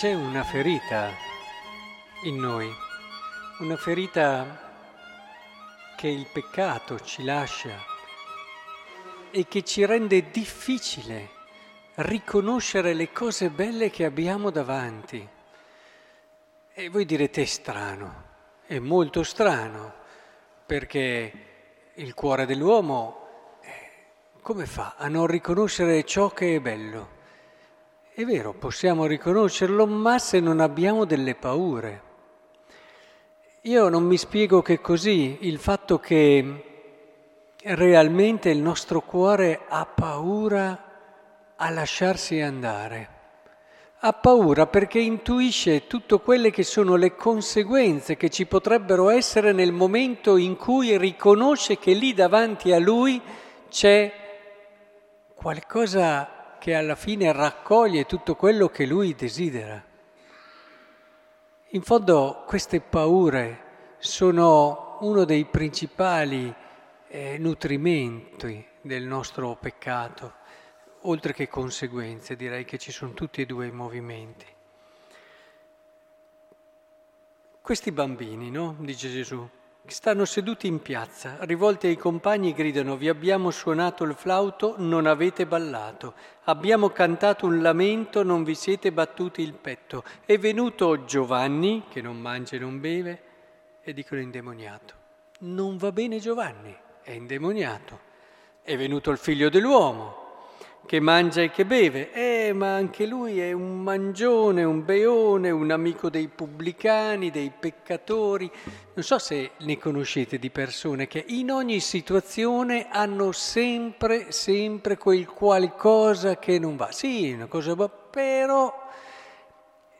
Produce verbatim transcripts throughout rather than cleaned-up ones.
c'è una ferita in noi, una ferita che il peccato ci lascia e che ci rende difficile riconoscere le cose belle che abbiamo davanti. E voi direte: è strano, è molto strano, perché il cuore dell'uomo come fa a non riconoscere ciò che è bello? È vero, possiamo riconoscerlo, ma se non abbiamo delle paure. Io non mi spiego che così il fatto che realmente il nostro cuore ha paura a lasciarsi andare. Ha paura perché intuisce tutte quelle che sono le conseguenze che ci potrebbero essere nel momento in cui riconosce che lì davanti a lui c'è qualcosa che alla fine raccoglie tutto quello che lui desidera. In fondo queste paure sono uno dei principali eh, nutrimenti del nostro peccato, oltre che conseguenze. Direi che ci sono tutti e due i movimenti. Questi bambini, no? Dice Gesù, stanno seduti in piazza, rivolti ai compagni gridano: vi abbiamo suonato il flauto, non avete ballato, abbiamo cantato un lamento, non vi siete battuti il petto, è venuto Giovanni che non mangia e non beve, e dicono: indemoniato. Non va bene Giovanni, è indemoniato. È venuto il figlio dell'uomo che mangia e che beve, eh ma anche lui è un mangione, un beone, un amico dei pubblicani, dei peccatori. Non so se ne conoscete di persone che in ogni situazione hanno sempre, sempre quel qualcosa che non va. Sì, una cosa va, però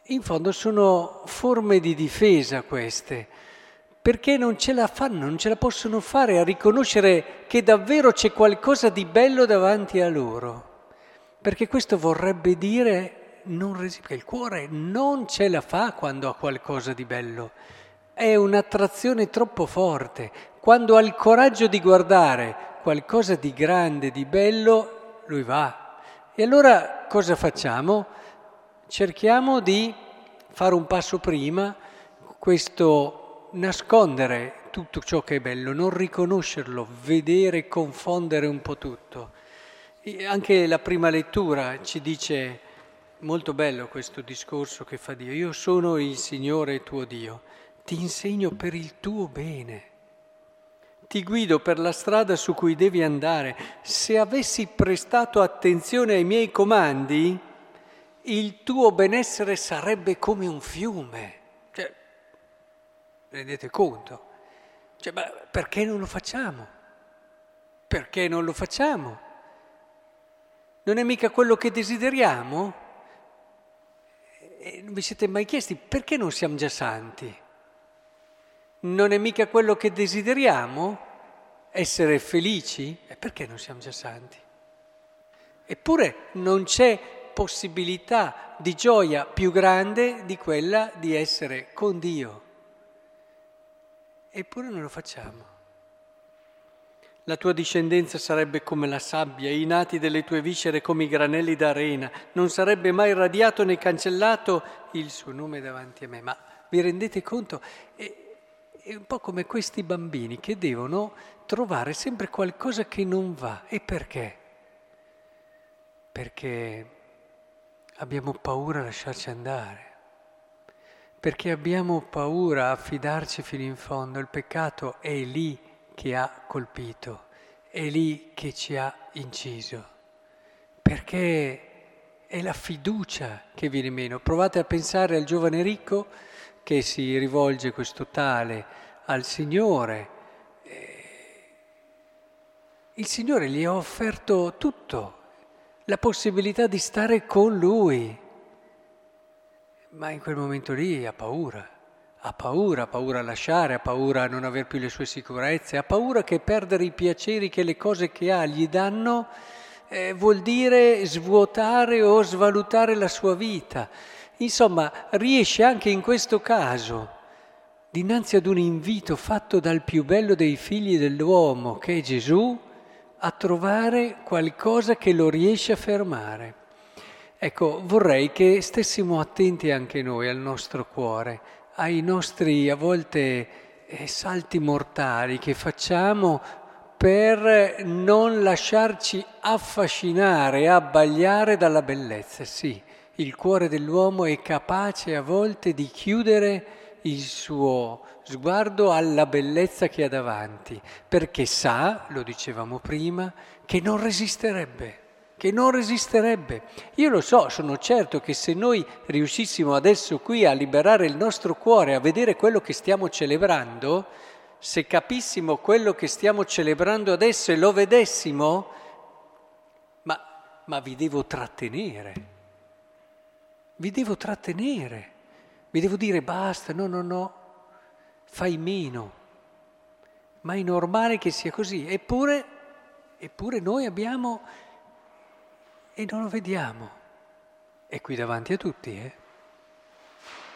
in fondo sono forme di difesa queste, perché non ce la fanno, non ce la possono fare a riconoscere che davvero c'è qualcosa di bello davanti a loro. Perché questo vorrebbe dire non resi- che il cuore non ce la fa quando ha qualcosa di bello. È un'attrazione troppo forte. Quando ha il coraggio di guardare qualcosa di grande, di bello, lui va. E allora cosa facciamo? Cerchiamo di fare un passo prima, questo nascondere tutto ciò che è bello, non riconoscerlo, vedere, confondere un po' tutto. Anche la prima lettura ci dice, molto bello questo discorso che fa Dio: io sono il Signore tuo Dio, ti insegno per il tuo bene, ti guido per la strada su cui devi andare. Se avessi prestato attenzione ai miei comandi, il tuo benessere sarebbe come un fiume. Cioè, rendete conto? Cioè, ma perché non lo facciamo? Perché non lo facciamo? Non è mica quello che desideriamo? E non vi siete mai chiesti perché non siamo già santi? Non è mica quello che desideriamo? Essere felici? E perché non siamo già santi? Eppure non c'è possibilità di gioia più grande di quella di essere con Dio. Eppure non lo facciamo. La tua discendenza sarebbe come la sabbia, i nati delle tue viscere come i granelli d'arena, non sarebbe mai radiato né cancellato il suo nome davanti a me. Ma vi rendete conto? È, è un po' come questi bambini che devono trovare sempre qualcosa che non va. E perché? Perché abbiamo paura a lasciarci andare. Perché abbiamo paura a fidarci fino in fondo. Il peccato è lì che ha colpito, è lì che ci ha inciso, perché è la fiducia che viene meno. Provate a pensare al giovane ricco che si rivolge, questo tale, al Signore. Il Signore gli ha offerto tutto, la possibilità di stare con Lui, ma in quel momento lì ha paura. Ha paura, ha paura a lasciare, ha paura a non aver più le sue sicurezze, ha paura che perdere i piaceri che le cose che ha gli danno eh, vuol dire svuotare o svalutare la sua vita. Insomma, riesce anche in questo caso, dinanzi ad un invito fatto dal più bello dei figli dell'uomo, che è Gesù, a trovare qualcosa che lo riesce a fermare. Ecco, vorrei che stessimo attenti anche noi al nostro cuore, ai nostri a volte eh, salti mortali che facciamo per non lasciarci affascinare, abbagliare dalla bellezza. Sì, il cuore dell'uomo è capace a volte di chiudere il suo sguardo alla bellezza che ha davanti, perché sa, lo dicevamo prima, che non resisterebbe, che non resisterebbe. Io lo so, sono certo che se noi riuscissimo adesso qui a liberare il nostro cuore, a vedere quello che stiamo celebrando, se capissimo quello che stiamo celebrando adesso e lo vedessimo, ma, ma vi devo trattenere. Vi devo trattenere, vi devo dire basta, no, no, no, fai meno. Ma è normale che sia così. Eppure, eppure noi abbiamo, e non lo vediamo. È qui davanti a tutti, eh?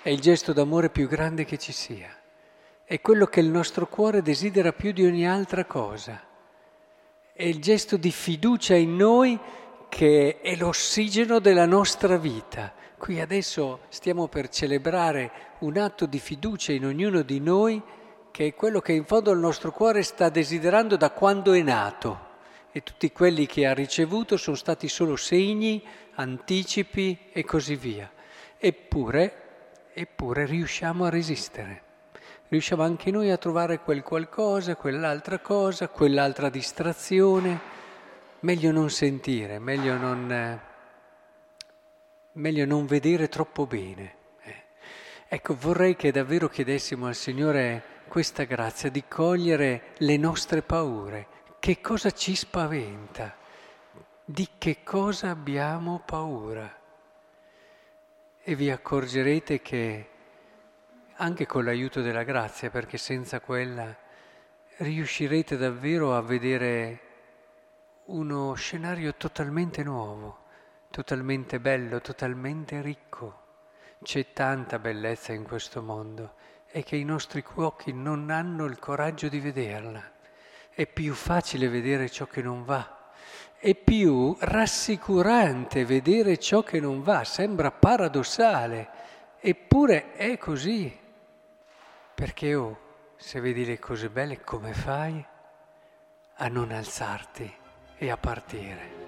È il gesto d'amore più grande che ci sia. È quello che il nostro cuore desidera più di ogni altra cosa. È il gesto di fiducia in noi che è l'ossigeno della nostra vita. Qui adesso stiamo per celebrare un atto di fiducia in ognuno di noi, che è quello che in fondo il nostro cuore sta desiderando da quando è nato. E tutti quelli che ha ricevuto sono stati solo segni, anticipi e così via. Eppure, eppure riusciamo a resistere. Riusciamo anche noi a trovare quel qualcosa, quell'altra cosa, quell'altra distrazione. Meglio non sentire, meglio non... Eh, Meglio non vedere troppo bene. Eh. Ecco, vorrei che davvero chiedessimo al Signore questa grazia di cogliere le nostre paure. Che cosa ci spaventa? Di che cosa abbiamo paura? E vi accorgerete che anche con l'aiuto della grazia, perché senza quella, riuscirete davvero a vedere uno scenario totalmente nuovo. Totalmente bello, totalmente ricco. C'è tanta bellezza in questo mondo e che i nostri cuochi non hanno il coraggio di vederla. È più facile vedere ciò che non va, è più rassicurante vedere ciò che non va, sembra paradossale, eppure è così. Perché oh, se vedi le cose belle, come fai a non alzarti e a partire?